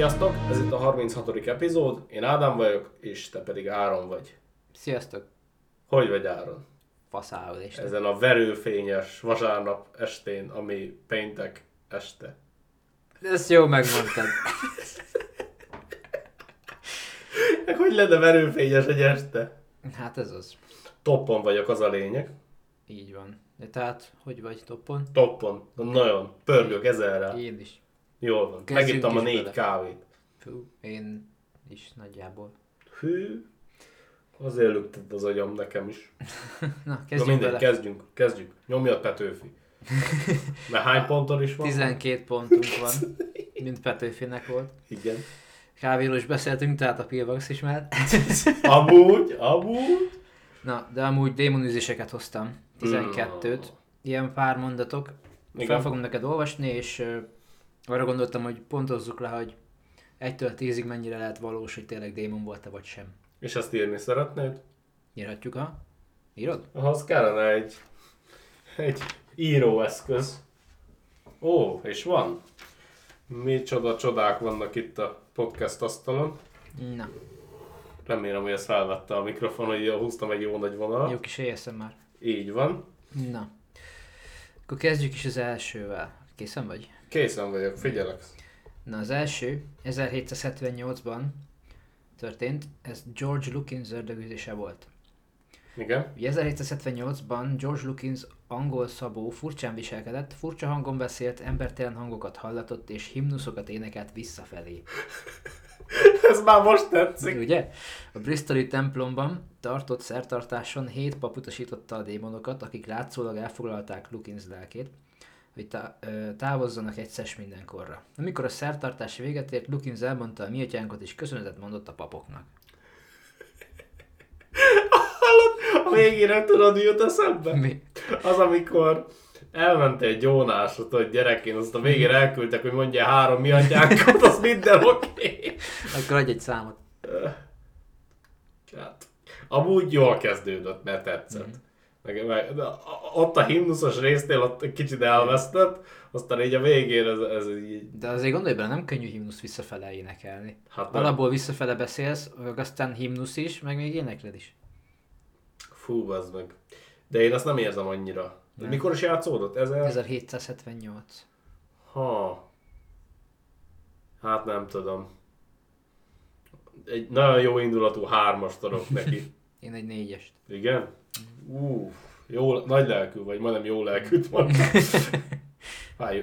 Sziasztok! Ez itt a 36. epizód. Én Ádám vagyok, és te pedig Áron vagy. Sziasztok! Hogy vagy, Áron? Faszálod este. Ezen a verőfényes vasárnap estén, ami péntek este. Ezt jól megmondtad. Hogy lenne verőfényes egy este? Hát ez az. Toppon vagyok, az a lényeg. Így van. De tehát, hogy vagy toppon? Toppon. Nagyon. Pörgök ezerrel. Én is. Jól van. Megittem a 4 kávét. Hú, én is nagyjából. Hű, azért lüktet az agyam nekem is. Na, kezdjünk. Nyomjad, Petőfi. Mert hány ponton is van? 12 pontunk van, mint Petőfinek volt. Igen. Kávéról is beszéltünk, tehát a Pilvax is már. amúgy. Na, de amúgy démonüzéseket hoztam. 12-t. Ilyen pár mondatok. Igen. Fel fogom neked olvasni, és... arra gondoltam, hogy pontozzuk le, hogy 1-től 10-ig mennyire lehet valós, hogy tényleg démon volt-e vagy sem. És ezt írni szeretnéd? Írhatjuk, ha? Írod? Ahhoz kellene egy íróeszköz. Ó, és van? Micsoda csodák vannak itt a podcast asztalon. Na. Remélem, hogy ezt felvette a mikrofon, hogy húztam egy jó nagy vonalat. Jó kis éjjeszem már. Így van. Na. Akkor kezdjük is az elsővel. Készen vagy? Készen vagyok, figyelek. Na, az első 1778-ban történt, ez George Lukins ördögüzése volt. Igen. Ugye 1778-ban George Lukins angol szabó furcsán viselkedett, furcsa hangon beszélt, embertelen hangokat hallatott és himnuszokat énekelt visszafelé. Ez már most tetszik. Ugye? A bristoli templomban tartott szertartáson 7 pap utasította a démonokat, akik látszólag elfoglalták Lukins lelkét, hogy távozzanak egyszer mindenkorra. Amikor a szertartás véget ért, Lukins elmondta a Mi Atyánkot, és köszönetet mondott a papoknak. A végére tudod, mi jut eszembe? Mi? Az, amikor elment egy gyónásot, hogy gyerekén, azt a végére elküldtek, hogy mondja 3 Mi Atyánkot, az minden oké. Akkor adj egy számot. Hát, amúgy jól kezdődött, mert tetszett. Meg, ott a himnuszos résznél ott kicsit elvesztett, aztán így a végén ez így... De azért gondolj bele, nem könnyű himnusz visszafele énekelni. Hát alapból visszafele beszélsz, aztán himnusz is, meg még énekled is. Fú, bazd meg. De én azt nem érzem annyira. Nem. Mikor is játszódott? 1778. Ha. Hát nem tudom. Egy nagyon jó indulatú 3-ast adok neki. Én egy 4-est. Igen? Jó, nagy lelkű vagy, majdnem jó lelkűt mondtam.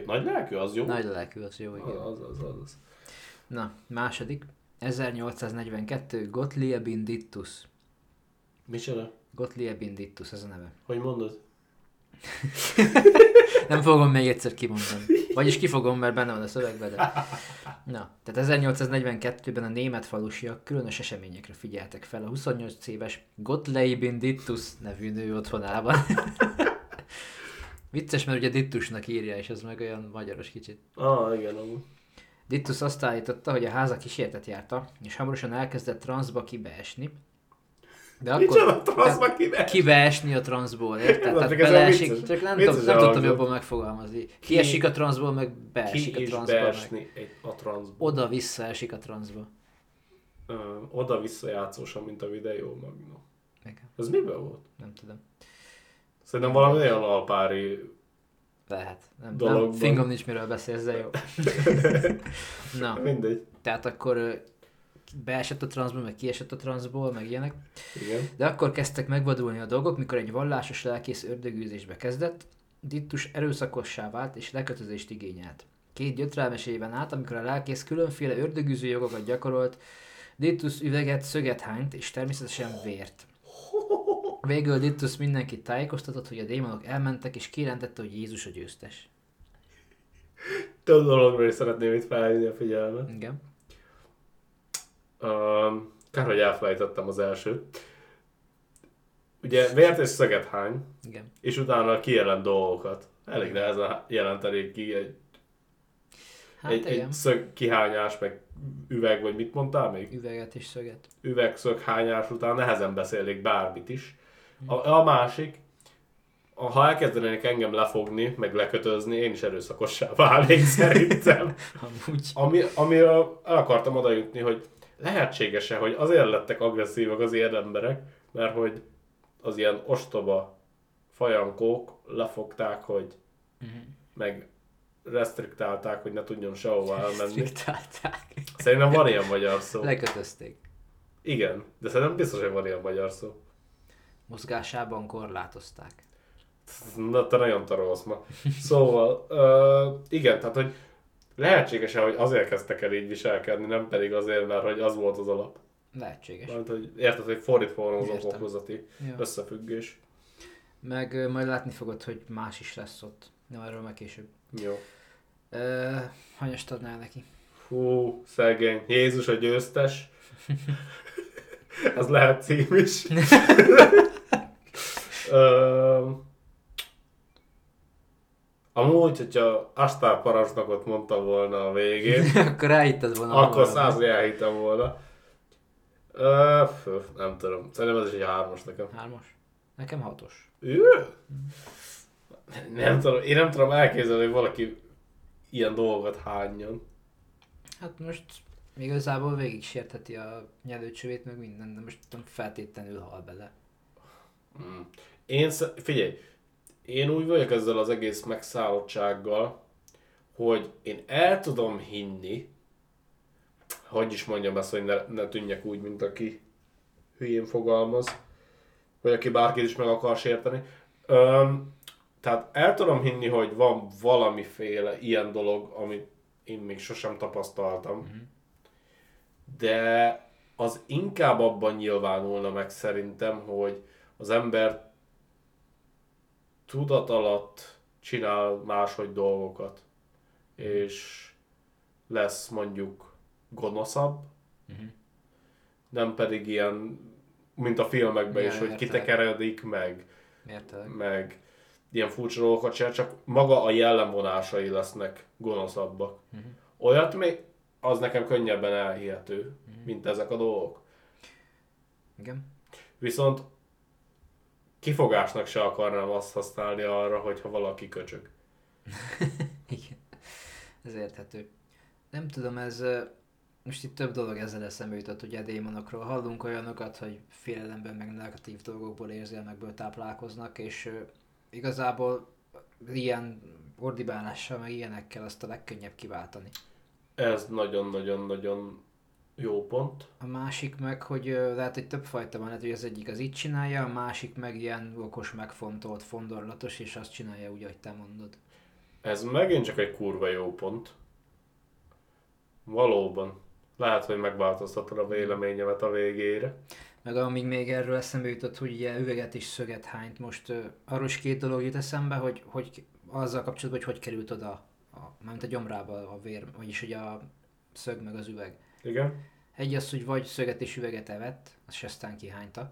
Nagy lelkű, az jó? Nagy lelkű, az jó, igen. Az. Na, második. 1842. Gottliebindictus. Micsoda? Gottliebindictus, ez a neve. Hogy mondod? Nem fogom még egyszer kimondani. Vagyis kifogom, mert benne van a szövegben, de... Na, tehát 1842-ben a német falusiak különös eseményekre figyeltek fel a 28 éves Gottliebindictus nevű nő otthonában. Vicces, mert ugye Dittusnak írja, és az meg olyan magyaros kicsit. Igen. Dittus azt állította, hogy a háza kísérletet járta, és hamarosan elkezdett transzba kibeesni. De akkor kibeesni a transzból, érted? Tehát beleesik, csak nem tudtam jobban megfogalmazni. Kiesik a transzból, meg beesik a transzból. Oda-vissza esik a transzba. Oda-vissza játszósan, mint a videó magna. Ez miben volt? Nem tudom. Szerintem valami olyan alpári... Lehet. Nem, fingom nincs miről beszélsz, de jó. Na, mindegy. Tehát akkor... beesett a transzból, meg kiesett a transzból, meg ilyenek. Igen. De akkor kezdtek megvadulni a dolgok, mikor egy vallásos lelkész ördögűzésbe kezdett, Dittus erőszakossá vált és lekötözést igényelt. 2 gyötrelmes éven át, amikor a lelkész különféle ördögűző jogokat gyakorolt, Dittus üveget, szöget hányt és természetesen vért. Végül Dittus mindenkit tájékoztatott, hogy a démonok elmentek, és kijelentette, hogy Jézus a győztes. Több dologról is szeretném itt felhívni a figyelmet. Igen. Kár, hogy elfelejtettem az elsőt. Ugye vért és szöget hány, igen, és utána kijelent dolgokat. Elég nehezen jelenteni ki egy szög kihányás, meg üveg, vagy mit mondtál még? Üveget és szöget. Üveg, szög, hányás után nehezen beszélnék bármit is. A másik, ha elkezdenek engem lefogni, meg lekötözni, én is erőszakossá válnék szerintem. Amiről el akartam oda jutni, hogy lehetséges-e, hogy azért lettek agresszívak az ilyen emberek, mert hogy az ilyen ostoba fajankók lefogták, hogy meg restriktálták, hogy ne tudjon sehova elmenni. Restriktálták. Szerintem van ilyen magyar szó. Lekötözték. Igen, de szerintem biztos, hogy van ilyen magyar szó. Mozgásában korlátozták. Na, te nagyon tarolsz ma. Szóval, igen, tehát, hogy lehetséges-e, hogy azért kezdtek el így viselkedni, nem pedig azért, mert hogy az volt az alap. Lehetséges. Mert, hogy érted, hogy fordítva van az okokozati összefüggés. Meg majd látni fogod, hogy más is lesz ott. Nem, erről meg később. Jó. Hanyast adnál neki? Hú, szegény. Jézus a győztes. Ez lehet cím is. Amúgy, hogyha Asztál parancsnokot mondta volna a végén, akkor elhitted volna. Akkor 100-ra elhittem volna. Nem tudom. Szerintem ez is egy 3-as nekem. 3-as? Nekem 6-os. Nem tudom, én nem tudom elképzelni, hogy valaki ilyen dolgokat hányjon. Hát most igazából végig sértheti a nyelőcsövét, meg minden, de most nem feltétlenül hal bele. Figyelj, én úgy vagyok ezzel az egész megszállottsággal, hogy én el tudom hinni, hogy is mondjam ezt, hogy ne tűnjek úgy, mint aki hülyén fogalmaz, vagy aki bárkit is meg akar sérteni. Tehát el tudom hinni, hogy van valamiféle ilyen dolog, amit én még sosem tapasztaltam, de az inkább abban nyilvánulna meg szerintem, hogy az ember tudat alatt csinál máshogy dolgokat, és lesz mondjuk gonoszabb, nem pedig ilyen, mint a filmekben is, hogy kitekeredik meg ilyen furcsa dolgokat csinál, csak maga a jellemvonásai lesznek gonoszabbak. Olyat még, az nekem könnyebben elhihető, mint ezek a dolgok. Igen. Viszont kifogásnak se akarnám azt használni arra, hogyha valaki köcsög. Igen, ez érthető. Nem tudom, ez... Most itt több dolog ezzel eszembe jutott, ugye démonokról. Hallunk olyanokat, hogy félelemben meg negatív dolgokból, érzelmekből táplálkoznak, és igazából ilyen ordibálással, meg ilyenekkel azt a legkönnyebb kiváltani. Ez nagyon-nagyon-nagyon jó pont. A másik meg, hogy lehet, hogy több fajta van, lehet, hogy az egyik az így csinálja, a másik meg ilyen okos, megfontolt, fondorlatos, és azt csinálja úgy, ahogy te mondod. Ez megint csak egy kurva jó pont. Valóban. Lehet, hogy megváltoztatod a véleményemet a végére. Meg amíg még erről eszembe jutott, hogy ugye üveget és szöget hányt. Most arról is két dolog jut eszembe, hogy azzal kapcsolatban, hogy került oda, mármint a gyomrába a vér, vagyis ugye a szög meg az üveg. Igen. Egy az, hogy vagy szöget és üveget evett, és aztán kihányta.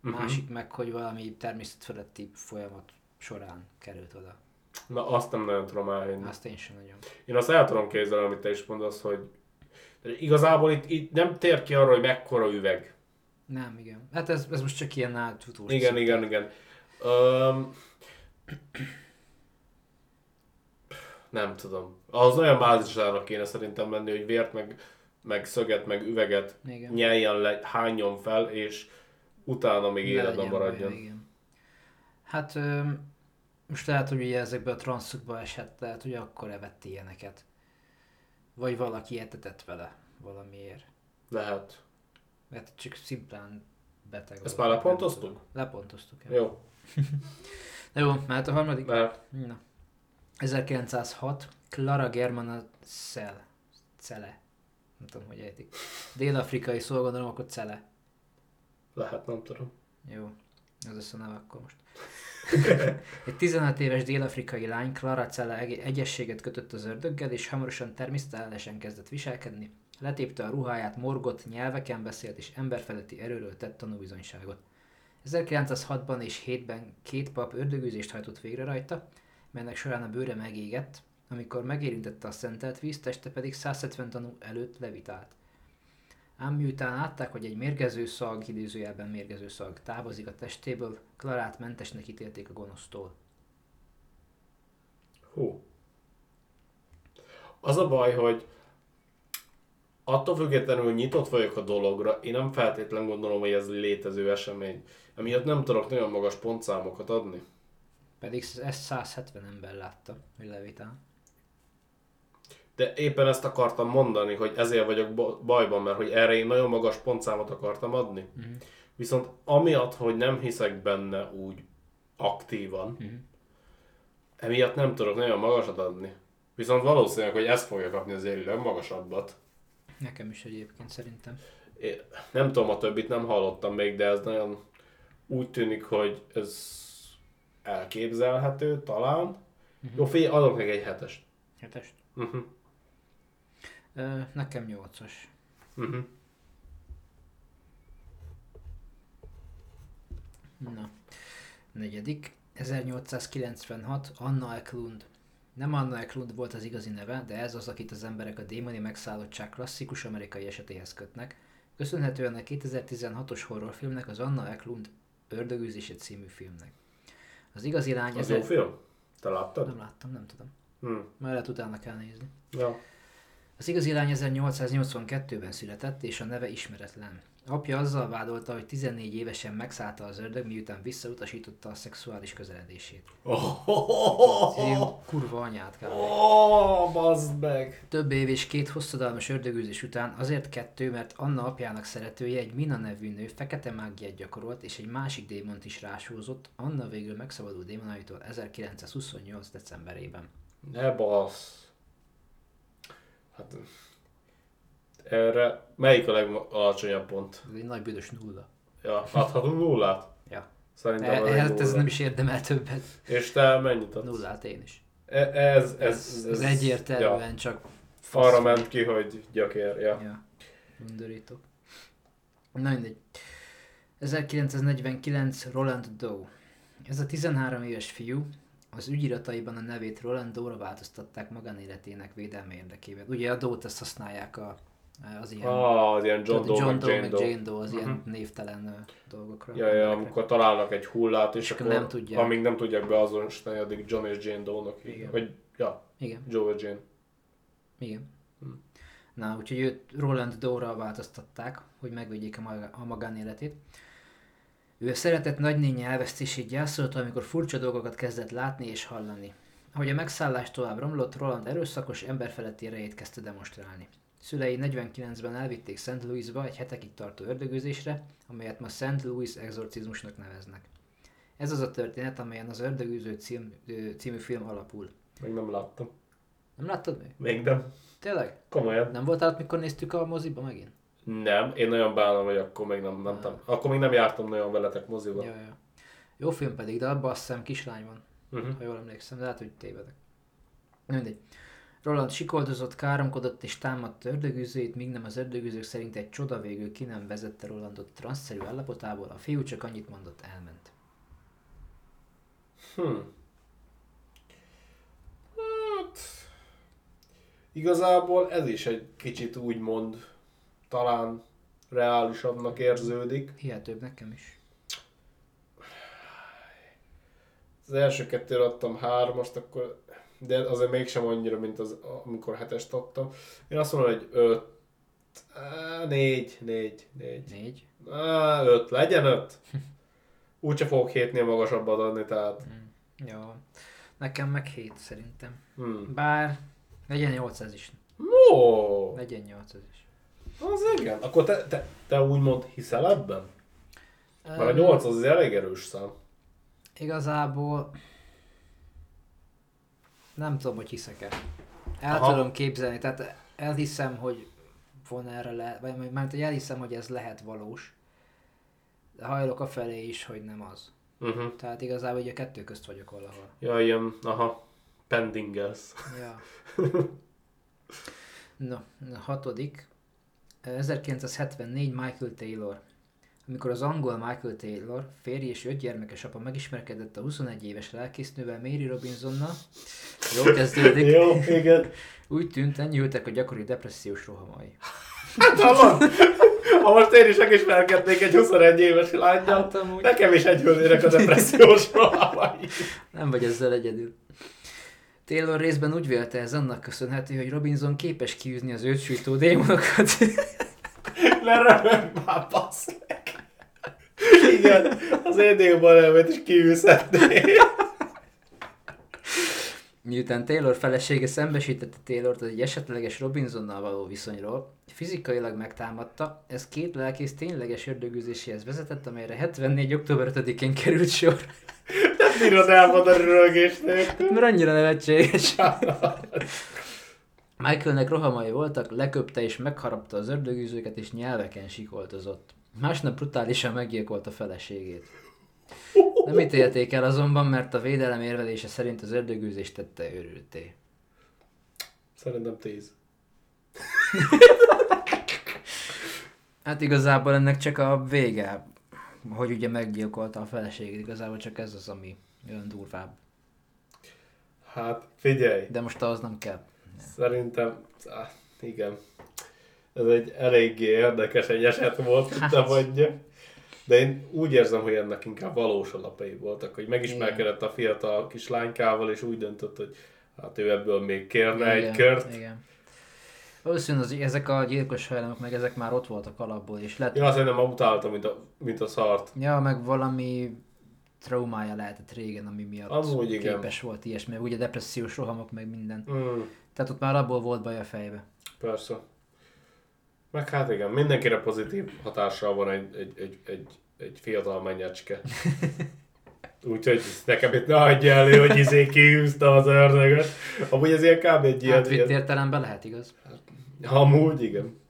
Másik meg, hogy valami természetfeletti folyamat során került oda. Na, azt nem nagyon tudom elhinni. Azt én sem nagyon. Én azt el tudom képzelni, amit te is mondasz, hogy igazából itt nem tér ki arra, hogy mekkora üveg. Nem, igen. Hát ez most csak ilyen áttutós. Igen. Nem tudom. Az olyan bázisának kéne szerintem lenni, hogy vért, meg szöget, meg üveget nyeljen le, hányjon fel, és utána még életben maradjon. Igen. Hát most lehet, hogy ugye ezekbe a transzokba esett, lehet, hogy akkor evett ilyeneket. Vagy valaki etetett vele valamiért. Lehet. Mert csak szimplán beteg. Ezt már lepontoztuk? Lepontoztuk. Jó. Na jó, mehet a harmadik? Mehet. Na. 1906, Clara Germana Cele. Nem tudom, hogy ejtik. Dél-afrikai szó, gondolom, akkor Cele. Lehet, nem tudom. Jó, az össze nem akkor most. Egy 15 éves dél-afrikai lány, Clara Cele egyességet kötött az ördöggel, és hamarosan természetesen kezdett viselkedni. Letépte a ruháját, morgott, nyelveken beszélt, és emberfeletti erőről tett tanúbizonyságot. 1906-ban és 1907-ben két pap ördögűzést hajtott végre rajta, melynek során a bőre megégett, amikor megérintette a szentelt víz, teste pedig 170 tanú előtt levitált. Ám miután látták, hogy egy mérgező szag, idézőjelben mérgező szag távozik a testéből, Clarát mentesnek ítélték a gonosztól. Hú. Az a baj, hogy attól függetlenül nyitott vagyok a dologra, én nem feltétlenül gondolom, hogy ez létező esemény. Emiatt nem tudok nagyon magas pontszámokat adni. Pedig ezt 170 ember látta, hogy levitál. De éppen ezt akartam mondani, hogy ezért vagyok bajban, mert hogy erre én nagyon magas pontszámot akartam adni. Uh-huh. Viszont amiatt, hogy nem hiszek benne úgy aktívan, uh-huh. emiatt nem tudok nagyon magasat adni. Viszont valószínűleg, hogy ezt fogja kapni az élőleg magasabbat. Nekem is egyébként szerintem. Én nem tudom, a többit nem hallottam még, de ez nagyon úgy tűnik, hogy ez elképzelhető talán. Uh-huh. Jó, fél, adok meg egy hetest. Hetest? Uh-huh. Nekem 8-as. Uh-huh. Na, negyedik. 1896, Anna Eklund. Nem Anna Eklund volt az igazi neve, de ez az, akit az emberek a démoni megszállottság klasszikus amerikai esetéhez kötnek, köszönhetően a 2016-os horrorfilmnek, az Anna Eklund Ördögűzése című filmnek. Az igazi lány... Az jó film? Te láttad? Nem láttam, nem tudom. Mellett utána kell nézni. Ja. Az igazi lány 1882-ben született, és a neve ismeretlen. Apja azzal vádolta, hogy 14 évesen megszállta az ördög, miután visszautasította a szexuális közeledését. Kurva anyát kell. Bazd meg! Több év és 2 hosszadalmas ördögűzés után, azért 2, mert Anna apjának szeretője, egy Mina nevű nő fekete mágiát gyakorolt, és egy másik démont is rásúzott, Anna végül megszabadul démonaitól 1928. decemberében. Ne basz! Hát... Erre melyik a legalacsonyabb pont? Ez egy nagy büdös nulla. Ja, adhatunk nullát? Ja. Szerintem ez nem is érdemel többet. És te mennyit adsz? Nullát én is. Ez egyértelműen ja. Csak... Arra ment ki, hogy gyakér, ja. Ja. Undorító. Na mindegy. 1949, Roland Doe. Ez a 13 éves fiú, az ügyirataiban a nevét Roland Doe-ra változtatták magánéletének védelme érdekében. Ugye a Doe-t ezt használják az ilyen John Doe, az ilyen névtelen dolgokra. Ja, amikor találnak egy hullát, és akkor nem tudják. Amíg nem tudják beazonosítani, addig John és Jane Doe-nak hívják. Vagy, ja, igen. Joe és Jane. Igen. Na, úgyhogy őt Roland Doe-ra változtatták, hogy megvédjék a magánéletét. Ő szeretett nagynénye elvesztését gyászolta, amikor furcsa dolgokat kezdett látni és hallani. Ahogy a megszállás tovább romlott, Roland erőszakos, emberfeletti erejét kezdte demonstrálni. Szülei 49-ben elvitték St. Louisba egy hetekig tartó ördögűzésre, amelyet ma St. Louis exorcizmusnak neveznek. Ez az a történet, amelyen az Ördögűző című film alapul. Még nem láttam. Nem láttad még? Még nem. Tényleg? Komolyan. Nem voltál ott, mikor néztük a moziba megint? Nem, én nagyon bánom, hogy akkor még nem mentem. Akkor még nem jártam nagyon veletek moziba. Jaj. Jó film pedig, de abban azt hiszem kislány van, ha jól emlékszem, de hát úgy tévedek. Mindegy. Roland sikoldozott, káromkodott és támadta ördögűzőit, míg nem az ördögűzők szerint egy csoda végül ki nem vezette Rolandot transzszerű állapotából, a fiú csak annyit mondott, elment. Hát... Igazából ez is egy kicsit úgymond talán reálisabbnak érződik. Hihetőbb nekem is. Az első 2-re adtam 3-ast, akkor... De azért mégsem annyira, mint az, amikor 7-est adtam. Én azt mondom, hogy 5, 4. 5, legyen 5. Úgyse fogok 7-nél magasabbat adni, tehát. Jó. Nekem meg 7 szerintem. Bár legyen 8 ez is. No. Legyen 8 ez is. Az igen. Akkor te úgymond hiszel ebben? Mert a 8 az elég erős szám. Igazából... Nem tudom, hogy hiszek-e. Tudom képzelni, tehát elhiszem, hogy van erre lehet, vagy mert elhiszem, hogy ez lehet valós. De hajlok afelé is, hogy nem az. Uh-huh. Tehát igazából ugye a 2 közt vagyok valahol. Ja, ilyen, pendingelsz. Ja. Na, 6. 1974, Michael Taylor. Amikor az angol Michael Taylor, férj és 5 gyermekes apa megismerkedett a 21 éves lelkésznővel, Mary Robinsonnal, jól kezdődik, jó, úgy tűnt, enyhültek a gyakori depressziós rohamai. Hát Ha most én is megismerkednék egy 21 éves lányjal, hát, amúgy... nekem is enyhülnének a depressziós rohamai. Nem vagy ezzel egyedül. Taylor részben úgy vélte, ez annak köszönhető, hogy Robinson képes kiűzni az őt sújtó démonokat. Lerömöm már, basznek. Igen, az én démonelmet is kiűzhetné. Miután Taylor felesége szembesítette Taylort egy esetleges Robinsonnal való viszonyról, fizikailag megtámadta, ez két lelkész tényleges ördögüzéséhez vezetett, amelyre 74. október 5-én került sor. Nem bírod elmondani rölgést nélkül. Mert annyira nevetséges. Michaelnek rohamai voltak, leköpte és megharapta az ördögűzőket és nyelveken sikoltozott. Másnap brutálisan meggyilkolt a feleségét. Nem ítélték el azonban, mert a védelem érvelése szerint az ördögűzést tette őrülté. Szerintem 10. Hát igazából ennek csak a vége, hogy ugye meggyilkolta a feleségét, igazából csak ez az, ami olyan durvább. Hát figyelj! De most ahhoz nem kell. Szerintem, igen, ez egy eléggé érdekes egy eset volt, hát. Te mondja. De én úgy érzem, hogy ennek inkább valós alapai voltak, hogy megismerkedett a fiatal kislánykával, és úgy döntött, hogy hát ő ebből még kérne egy kört. Igen. Valószínűleg ezek a gyilkos hajlamok, meg ezek már ott voltak alapból, és lett... Ja, azt nem utáltam, mint a szart. Ja, meg valami traumája lehetett régen, ami miatt amúgy képes igen. Volt ilyesmi, ugye depressziós rohamok, meg minden. Mm. Tehát ott már abból volt baj a fejbe. Persze. Meg hát igen, mindenkire pozitív hatással van egy fiatal mennyecske. Úgyhogy nekem itt ne adja elő, hogy kiűzte az ördögöt. Amúgy ez ilyen kb. Egy ilyen... Hát vitt értelemben lehet, igaz? Amúgy igen.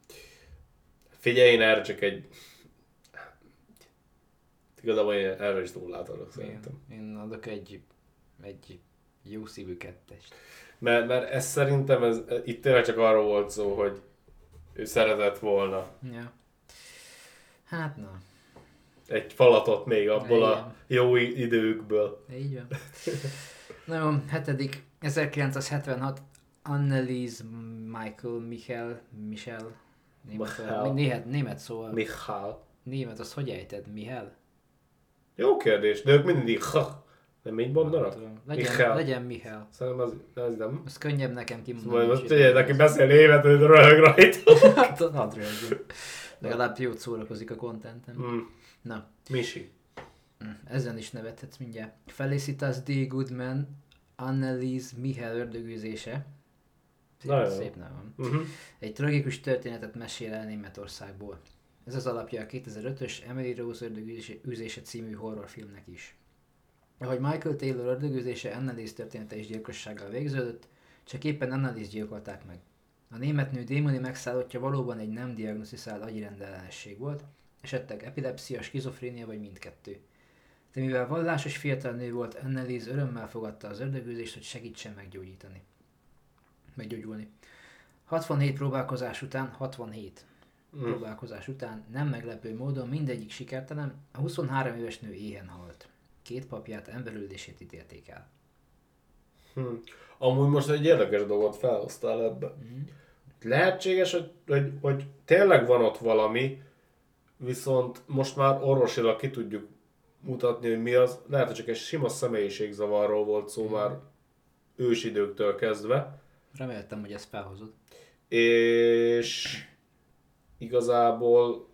Figyelj, én erre csak egy... Igazából én erre is nullát adok szerintem. Én adok egy jó szívű kettest. Mert ez szerintem, itt tényleg csak arról volt szó, hogy ő szeretett volna. Ja. Hát na. Egy falatot még abból igen. A jó időkből. Így van. Na jó, 7. 1976 Annelies Michael német szóval. Michael. Német, azt hogy ejted? Michael? Jó kérdés, de ők mindig nem így mondanak? Legyen Michael. Szerintem az nem. Ez könnyebb nekem kimondani. Most tényleg, aki beszél német, hogy röhög rajta. Hát, hadd röhögjön. Legalább jót szórakozik a kontentem. Mm. Na. Misi. Ezen is nevethetsz mindjárt. Felicitas D. Goodman, Annelies Michael ördögűzése. Szép neve van. Uh-huh. Egy tragikus történetet mesél el Németországból. Ez az alapja a 2005-ös Emily Rose ördögűzése című horrorfilmnek is. Ahogy Michael Taylor ördögűzése Annelies története és gyilkossággal végződött, csak éppen Annelies gyilkolták meg. A német nő démoni megszállottja valóban egy nem diagnosztizált agyi rendellenesség volt, esetleg epilepszia, skizofrénia vagy mindkettő. De mivel vallásos fiatal nő volt, Annelies örömmel fogadta az ördögűzést, hogy segítsen meggyógyulni. 67 próbálkozás után nem meglepő módon mindegyik sikertelen, a 23 éves nő éhen halt. 2 papját emberülését ítélték el. Amúgy most egy érdekes dolgot felhoztál ebben. Lehetséges, hogy tényleg van ott valami, viszont most már orvosilag ki tudjuk mutatni, hogy mi az. Lehet, hogy csak egy sima személyiségzavarról volt szó már ősidőktől kezdve. Reméltem, hogy ezt felhozod. És igazából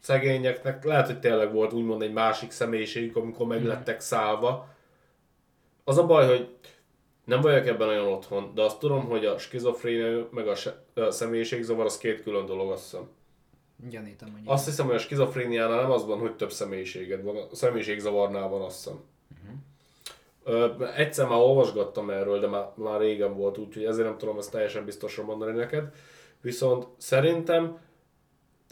szegényeknek lehet, hogy tényleg volt úgymond egy másik személyiségük, amikor meglettek szállva. Az a baj, hogy nem vagyok ebben nagyon otthon, de azt tudom, hogy a skizofrénia meg a személyiségzavar az 2 külön dolog, azt hiszem. Gyanítom, hogy azt hiszem, hogy a skizofréniánál nem az van, hogy több személyiséged van, a személyiségzavarnál van, azt hiszem. Egyszer már olvasgattam erről, de már régen volt, úgyhogy ezért nem tudom ezt teljesen biztosan mondani neked. Viszont szerintem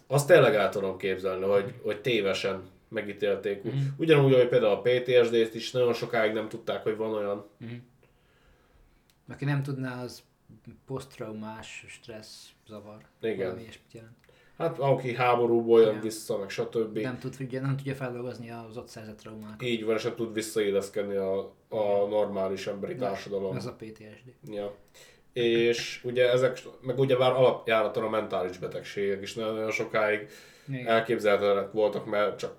azt tényleg el tudom képzelni, hogy tévesen megítélték. Ugyanúgy, hogy például a PTSD-t is nagyon sokáig nem tudták, hogy van olyan. Aki nem tudná, az posztraumás stressz zavar. Igen. Hát aki háborúból jön vissza, meg stb. Nem tudja feldolgozni az ott szerzett traumát. Így van, és nem tud visszaéleszkedni a normális emberi társadalom. Ez a PTSD. Ja. és ugye ezek, meg ugyebár alapjáraton a mentális betegségek is nagyon sokáig elképzelhetetlenek voltak, mert csak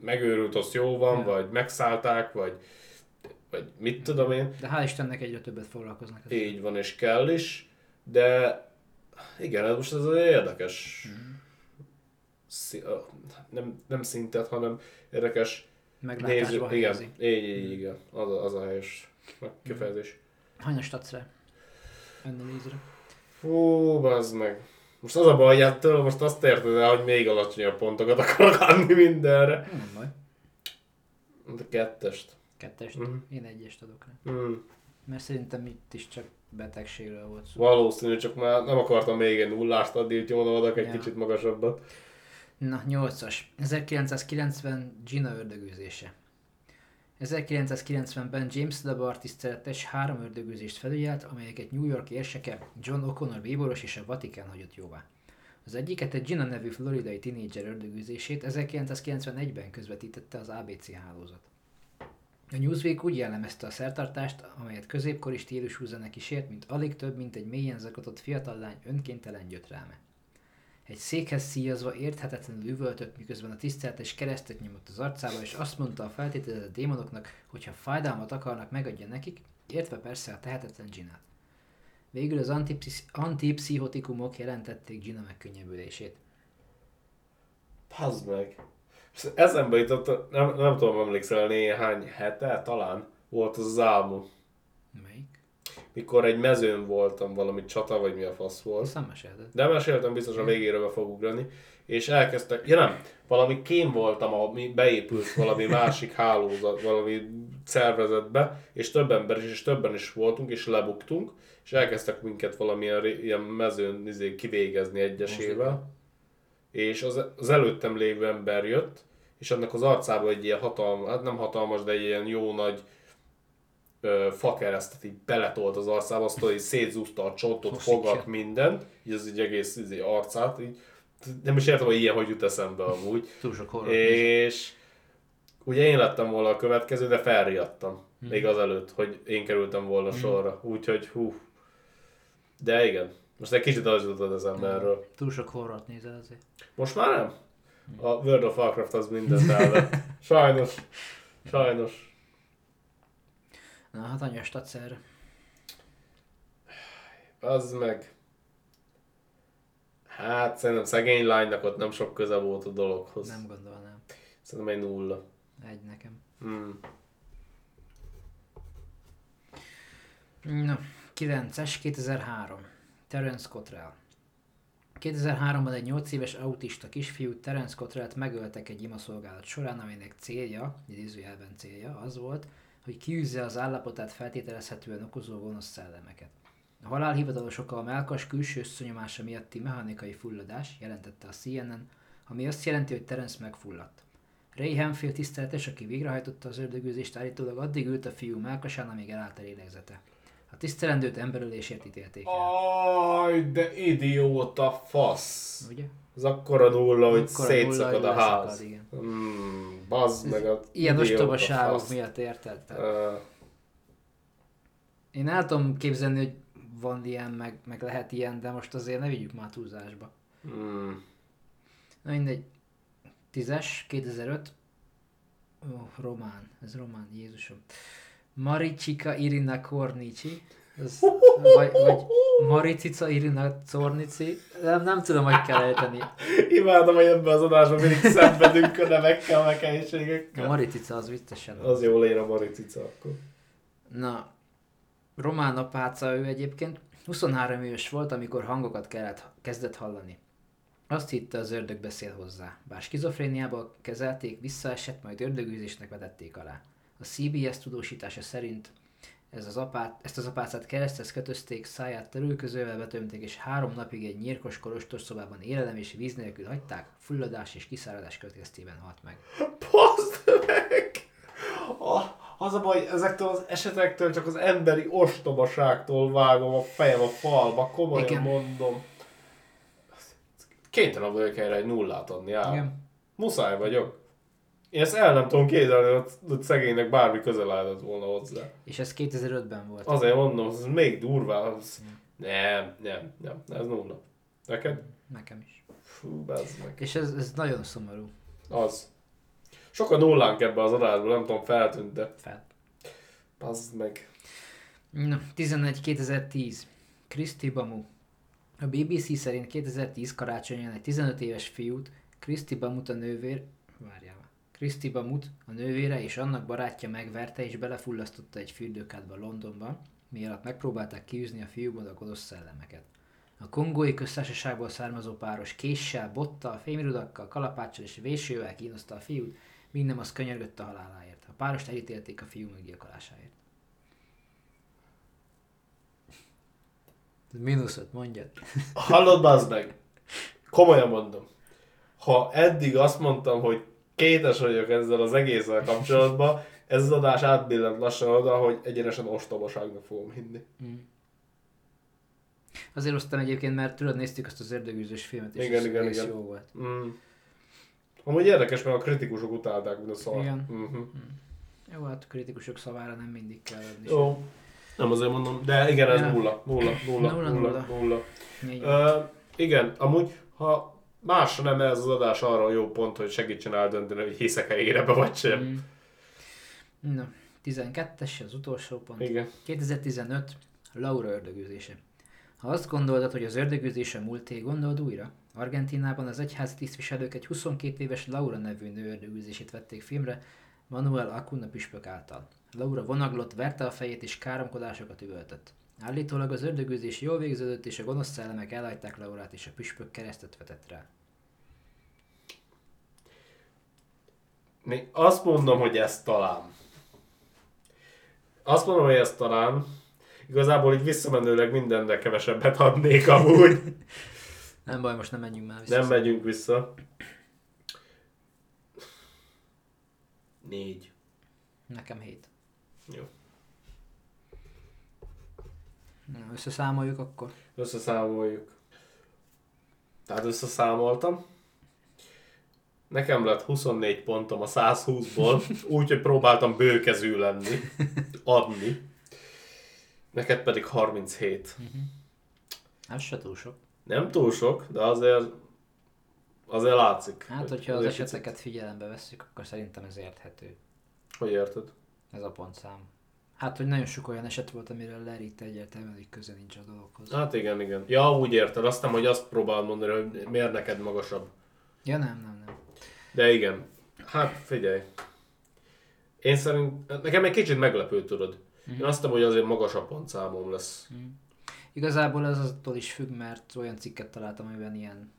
megőrült, az jó van, ja. Vagy megszállták, vagy mit tudom én. De hál' Istennek egyre többet foglalkoznak. Így van, és kell is, de igen, ez most ez egy érdekes, nem szintet, hanem érdekes meglátásba helyezik. Igen, az a helyes kifejezés. Hanyas adsz rá? Ennél 10-re. Hú, bazd meg. Most az a baj, hogy most azt érted el, hogy még alacsonyabb pontokat akarok adni mindenre. Nem baj. De kettest. Mm. Én egyest adok rá. Mm. Mert szerintem itt is csak betegségről volt szó. Valószínű, csak már nem akartam még egy nullást adni, hogy jól adok egy kicsit magasabbat. Na, 8-as. 1990 Gina ördögűzése. 1990-ben James Labar tiszteletes 3 ördögűzést felügyelt, amelyeket New York érseke John O'Connor bíboros és a Vatikán hagyott jóvá. Az egyiket egy Gina nevű floridai tinédzser ördögűzését 1991-ben közvetítette az ABC hálózat. A Newsweek úgy jellemezte a szertartást, amelyet középkori stílusú zene kísért, mint alig több, mint egy mélyen zaklatott fiatal lány önkéntelen gyötráme. Egy székhez szíjazva érthetetlenül üvöltött, miközben a tiszteletes keresztet nyomott az arcába, és azt mondta a feltételezett démonoknak, hogy ha fájdalmat akarnak, megadja nekik, értve persze a tehetetlen Ginát. Végül az antipszichotikumok jelentették Gina megkönnyebbülését. Pazd meg! Eszembe jutott, nem tudom, emlékszel, néhány hete talán volt az álmom. Melyik? Mikor egy mezőn voltam, valami csata, vagy mi a fasz volt. Ezt nem mesélted. De meséltem, biztos a végére be fog ugrani. És elkezdtek, valami kém voltam, ami beépült valami másik hálózat, valami szervezetbe, és több ember is, és többen is voltunk, és lebuktunk, és elkezdtek minket valamilyen ilyen mezőn kivégezni egyesével. És az előttem lévő ember jött, és annak az arcába egy ilyen hatalmas, hát nem hatalmas, de egy ilyen jó nagy fakeresztet így beletolt az arcába, azt így szétzúzta a csontot, fogat, mindent, így az így egész arcát, így nem is értem, hogy ilyen hogy jut eszembe amúgy. Túl sok horror. És ugye én lettem volna a következő, de felriadtam még azelőtt, hogy én kerültem volna sorra, úgyhogy hú. De igen. Most egy kicsit az jutott az emberről. Túl sok horrort nézel azért. Most már nem? A World of Warcraft az mindent elvett. Sajnos. Na hát anyas tatszerre. Az meg... Hát szerintem szegény lánynak ott nem sok köze volt a dologhoz. Nem gondolnám. Szerintem egy 0. Egy nekem. Na, 9-es, 2003. Terence Cottrell. 2003-ban egy 8 éves autista kisfiú, Terence Cottrellt megöltek egy imaszolgálat során, aminek célja, idézőjelben célja, az volt, hogy kiűzze az állapotát feltételezhetően okozó gonosz szellemeket. A halál hivatalosok a mellkas külső szonyomása miatti mechanikai fulladás, jelentette a CNN, ami azt jelenti, hogy Terence megfulladt. Ray Hanfield tiszteletes, aki végrehajtotta az ördögűzést, állítólag addig ült a fiú mellkasán, amíg elállt a lélegzete. A tisztelendőt emberölésért ítélték el. Aj, de idióta fasz! Ugye? Ez akkora nulla, hogy szétszakad a ház. Bazd meg a ilyen ostobaságok miatt érted? Én el tudom képzelni, hogy van ilyen, meg lehet ilyen, de most azért ne vigyük már túlzásba. Na mindegy. 10-es, 2005. Román. Ez román, Jézusom. Maricika Irina Kornici, vagy Maricica Irina Cornici, nem tudom, hogy kell ejteni. Imádom, hogy ebben az adásban mindig szenvedünk a nevekkel, a mekenységekkel. A Maricica az viccesen. Az jól ér a Maricica akkor. Na, román apáca ő egyébként, 23 éves volt, amikor hangokat kezdett hallani. Azt hitte, az ördög beszél hozzá. Bár skizofréniába kezelték, visszaesett, majd ördögűzésnek vetették alá. A CBS tudósítása szerint ezt az apácát kereszthez kötözték, száját terülközővel betömték, és 3 napig egy nyírkos kolostorszobában élelem és víz nélkül hagyták, fulladás és kiszáradás következtében halt meg. Baszd meg! Az a baj, ezektől az esetektől csak az emberi ostobaságtól vágom a fejem a falba, komolyan igen. Mondom. Kénytelen vagyok erre egy nullát adni, muszáj vagyok. Én ezt el nem tudom képzelni, hogy szegénynek bármi közel állított volna hozzá. És ez 2005-ben volt. Azért mondom, ez még durvább. Nem, ez nulla. Neked? Nekem is. Fú, bázz meg. És ez nagyon szomorú. Az. Sok a nullánk ebben az adásban, nem tudom, feltűnt, de... Bázd meg. Na, 11-2010. Kriszti Bamu. A BBC szerint 2010 karácsonyán egy 15 éves fiút, Kriszti Bamut a nővér... Kriszti Bamut a nővére és annak barátja megverte és belefullasztotta egy fürdőkádba Londonban, mielőtt megpróbálták kiűzni a fiúban a gonosz szellemeket. A Kongói Köztársaságból származó páros késsel, bottal, fémrudakkal, kalapáccsal és vésővel kínoszta a fiút, míg nem az könyörgött a haláláért. A párost elítélték a fiú meggyilkolásáért. Minuszot mondjad. Hallod, bázd meg! Komolyan mondom. Ha eddig azt mondtam, hogy kétes vagyok ezzel az egészzel kapcsolatban, ez az adás átbillent lassan oda, hogy egyenesen ostobaságnak fogom hinni. Mm. Azért hoztam egyébként, mert tudod, néztük azt az ördögűzős filmet, és igen. Jó volt. Mm. Amúgy érdekes, mert a kritikusok utálták, mint a szar. Igen. Mm-hmm. Jó, hát a kritikusok szavára nem mindig kell adni. Jó. Sem. Nem azért mondom, de igen, ez nulla. Igen, amúgy, ha... Másra nem, ez az adás arra jó pont, hogy segítsen eldönteni, hogy hiszek-e érebe vagy sem. Mm. Na, 12-es az utolsó pont. Igen. 2015, Laura ördögűzése. Ha azt gondolod, hogy az ördögűzése múlté, gondold újra. Argentínában az egyházi tisztviselők egy 22 éves Laura nevű nő ördögűzését vették filmre Manuel Acuna püspök által. Laura vonaglott, verte a fejét és káromkodásokat üvöltött. Állítólag az ördögűzés jól végződött, és a gonosz szellemek elhagyták Laurát, és a püspök keresztet vetett rá. Még azt mondom, hogy ezt talán. Igazából így visszamenőleg mindenre kevesebbet adnék amúgy. Nem baj, most nem menjünk már vissza. Négy. Nekem 7. Jó. Na, összeszámoljuk akkor? Tehát összeszámoltam. Nekem lett 24 pontom a 120-ból, úgyhogy próbáltam bőkezű lenni, adni. Neked pedig 37. Uh-huh. Hát se túl sok. Nem túl sok, de azért látszik. Hát, hogyha az eseteket figyelembe vesszük, akkor szerintem ez érthető. Hogy érted? Ez a pontszám. Hát, hogy nagyon sok olyan eset volt, amire lerít egyértelműen, hogy köze nincs a dologhoz. Hát igen. Ja, úgy érted. Aztán, hogy azt próbálod mondani, hogy miért neked magasabb. Ja, nem. De igen. Hát, figyelj. Én szerint... Nekem egy kicsit meglepő, tudod. Mm-hmm. Én azt hiszem, hogy azért magasabb pontszámom lesz. Mm. Igazából ez attól is függ, mert olyan cikket találtam, amiben ilyen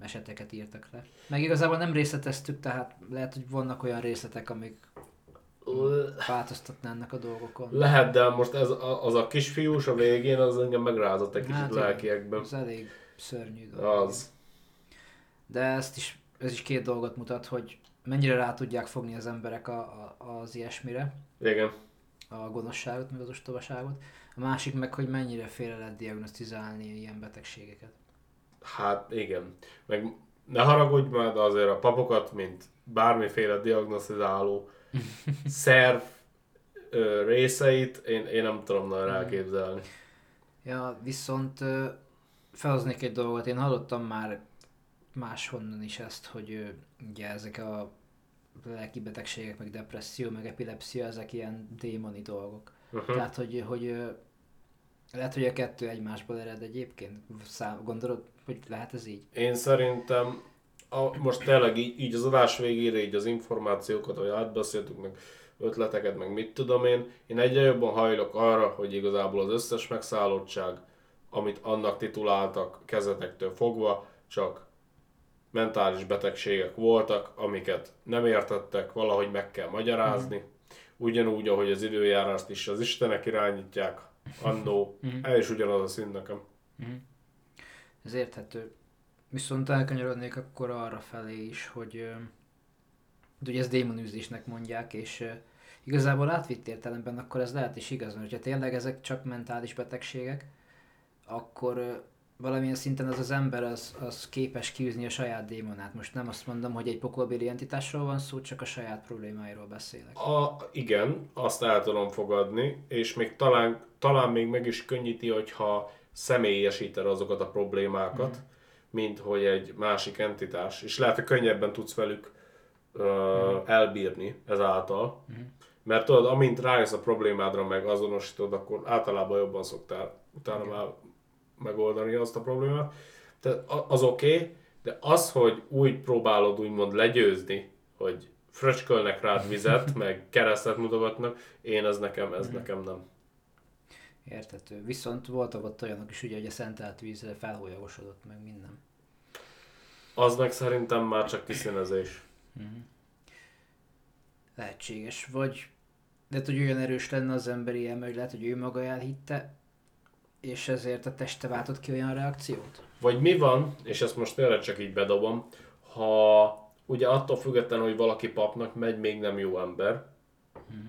eseteket írtak le. Meg igazából nem részleteztük, tehát lehet, hogy vannak olyan részletek, amik... változtatnának a dolgokon. Lehet, de most ez az a kisfiús a végén, az engem megrázott egy kicsit lelkiekben. Ez elég szörnyű dolog. Az. De ez is két dolgot mutat, hogy mennyire rá tudják fogni az emberek az ilyesmire. Igen. A gonoszságot, meg az ostobaságot. A másik meg, hogy mennyire félre lehet diagnosztizálni ilyen betegségeket. Hát igen. Meg ne haragudj már, de azért a papokat, mint bármiféle diagnosztizáló szerv részeit én nem tudom nagyon elképzelni. Ja, viszont felhoznék egy dolgot, én hallottam már máshonnan is ezt, hogy ugye ezek a lelki betegségek, meg depresszió, meg epilepszia, ezek ilyen démoni dolgok. Uh-huh. Tehát, hogy lehet, hogy a kettő egymásból ered egyébként. Gondolod, hogy lehet ez így? Én szerintem most tényleg így az adás végére, így az információkat, hogy átbeszéltük, meg ötleteket, meg mit tudom én egyre jobban hajlok arra, hogy igazából az összes megszállottság, amit annak tituláltak kezetektől fogva, csak mentális betegségek voltak, amiket nem értettek, valahogy meg kell magyarázni. Ugyanúgy, ahogy az időjárást is az Istenek irányítják, annó, el is ugyanaz a szín nekem. Ez érthető. Viszont elkanyarodnék akkor arra felé is, hogy ugye ezt démonűzésnek mondják, és igazából átvitt értelemben akkor ez lehet is igaz, mert ha tényleg ezek csak mentális betegségek, akkor valamilyen szinten az ember az képes kiűzni a saját démonát. Most nem azt mondom, hogy egy pokolbéli entitásról van szó, csak a saját problémáiról beszélek. Igen, azt el tudom fogadni, és még talán még meg is könnyíti, hogyha személyesíted azokat a problémákat, mint hogy egy másik entitás. És lehet, hogy könnyebben tudsz velük elbírni ezáltal. Mert tudod, amint rájössz a problémádra, meg azonosítod, akkor általában jobban szoktál utána már megoldani azt a problémát. Tehát az oké, de az, hogy úgy próbálod úgymond legyőzni, hogy fröcskölnek rád vizet, meg keresztet mutogatnak, ez nekem nem. Érthető. Viszont voltak ott olyanok is, ugye, hogy a szentelt víz felholyagosodott, meg minden. Az meg szerintem már csak kiszínezés. Lehetséges. Vagy lehet, hogy olyan erős lenne az emberi elme, hogy lehet, hogy ő maga elhitte, és ezért a teste váltott ki olyan reakciót. Vagy mi van, és ezt most tényleg csak így bedobom, ha ugye attól függetlenül, hogy valaki papnak megy, még nem jó ember,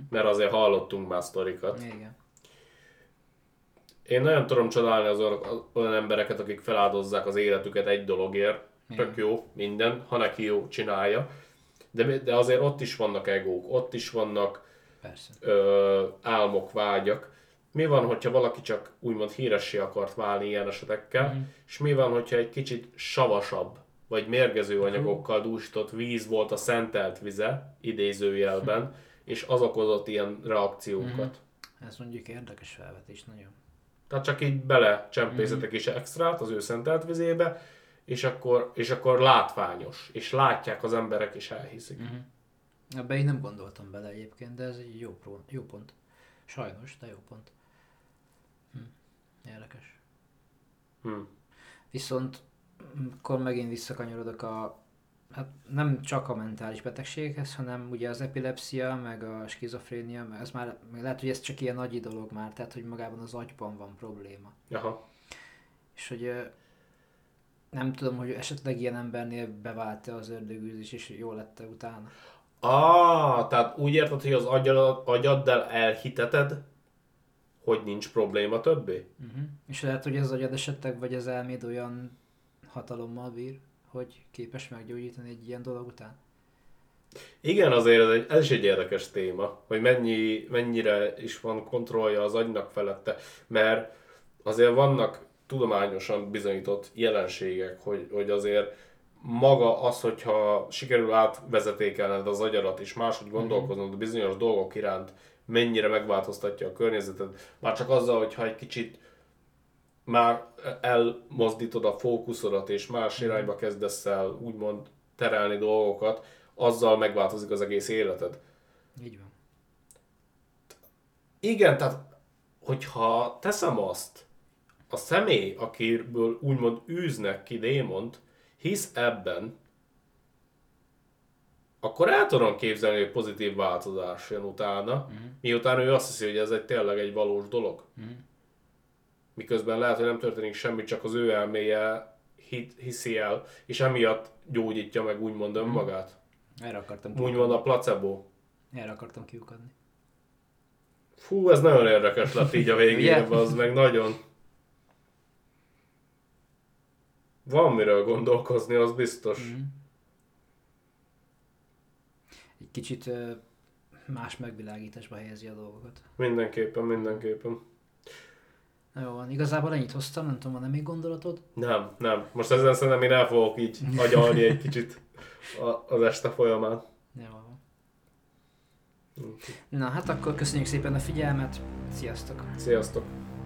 mert azért hallottunk már sztorikat. Igen. Én nagyon tudom csodálni az olyan embereket, akik feláldozzák az életüket egy dologért. Tök jó, minden, ha neki jó, csinálja. De azért ott is vannak egók, ott is vannak álmok, vágyak. Mi van, hogyha valaki csak úgymond híressé akart válni ilyen esetekkel, és mi van, hogyha egy kicsit savasabb, vagy mérgező anyagokkal dúsított víz volt a szentelt vize, idézőjelben, és az okozott ilyen reakciókat. Ez mondjuk érdekes felvetés, nagyon. Tehát csak így bele csempészetek is extrát az ő szentelt vizébe, és akkor látványos, és látják az emberek, és elhiszik. Ebbe én nem gondoltam bele egyébként, de ez egy jó pont. Sajnos, de jó pont. Érdekes. Viszont akkor megint visszakanyarodok nem csak a mentális betegséghez, hanem ugye az epilepszia, meg a skizofrénia, meg ez már, meg lehet, hogy ez csak ilyen agyi dolog már, tehát hogy magában az agyban van probléma. Aha. És hogy nem tudom, hogy esetleg ilyen embernél bevált-e az ördögűzés, és jó lett-e utána. Tehát úgy érted, hogy az agyaddal elhiteted, hogy nincs probléma többé? És lehet, hogy az agyad esetleg, vagy az elméd olyan hatalommal bír, hogy képes meggyógyítani egy ilyen dolog után? Igen, azért ez is egy érdekes téma, hogy mennyire is van kontrollja az agynak felette, mert azért vannak tudományosan bizonyított jelenségek, hogy azért maga az, hogyha sikerül átvezetékelned az agyadat, és máshogy gondolkoznod bizonyos dolgok iránt, mennyire megváltoztatja a környezetet. Már csak azzal, hogyha egy kicsit már elmozdítod a fókuszodat, és más irányba kezdesz el úgymond terelni dolgokat, azzal megváltozik az egész életed. Így van. Igen, tehát hogyha teszem azt, a személy, akiből úgymond űznek ki démont, hisz ebben, akkor el tudom képzelni, hogy pozitív változás jön utána, miután ő azt hiszi, hogy ez tényleg egy valós dolog. Miközben lehet, hogy nem történik semmi, csak az ő elméje hiszi el, és emiatt gyógyítja meg úgymond önmagát. Erre akartam kiukadni. Úgymond a placebo. Erre akartam kiukadni. Fú, ez nagyon érdekes lett így a végére, az meg nagyon. Van miről gondolkozni, az biztos. Egy kicsit más megvilágításba helyezi a dolgokat. Mindenképpen. Na jó van, igazából ennyit hoztam, nem tudom, van-e még gondolatod? Nem. Most ezen szerintem én el fogok így agyalni egy kicsit az este folyamán. Jó van. Na hát akkor köszönjük szépen a figyelmet, sziasztok!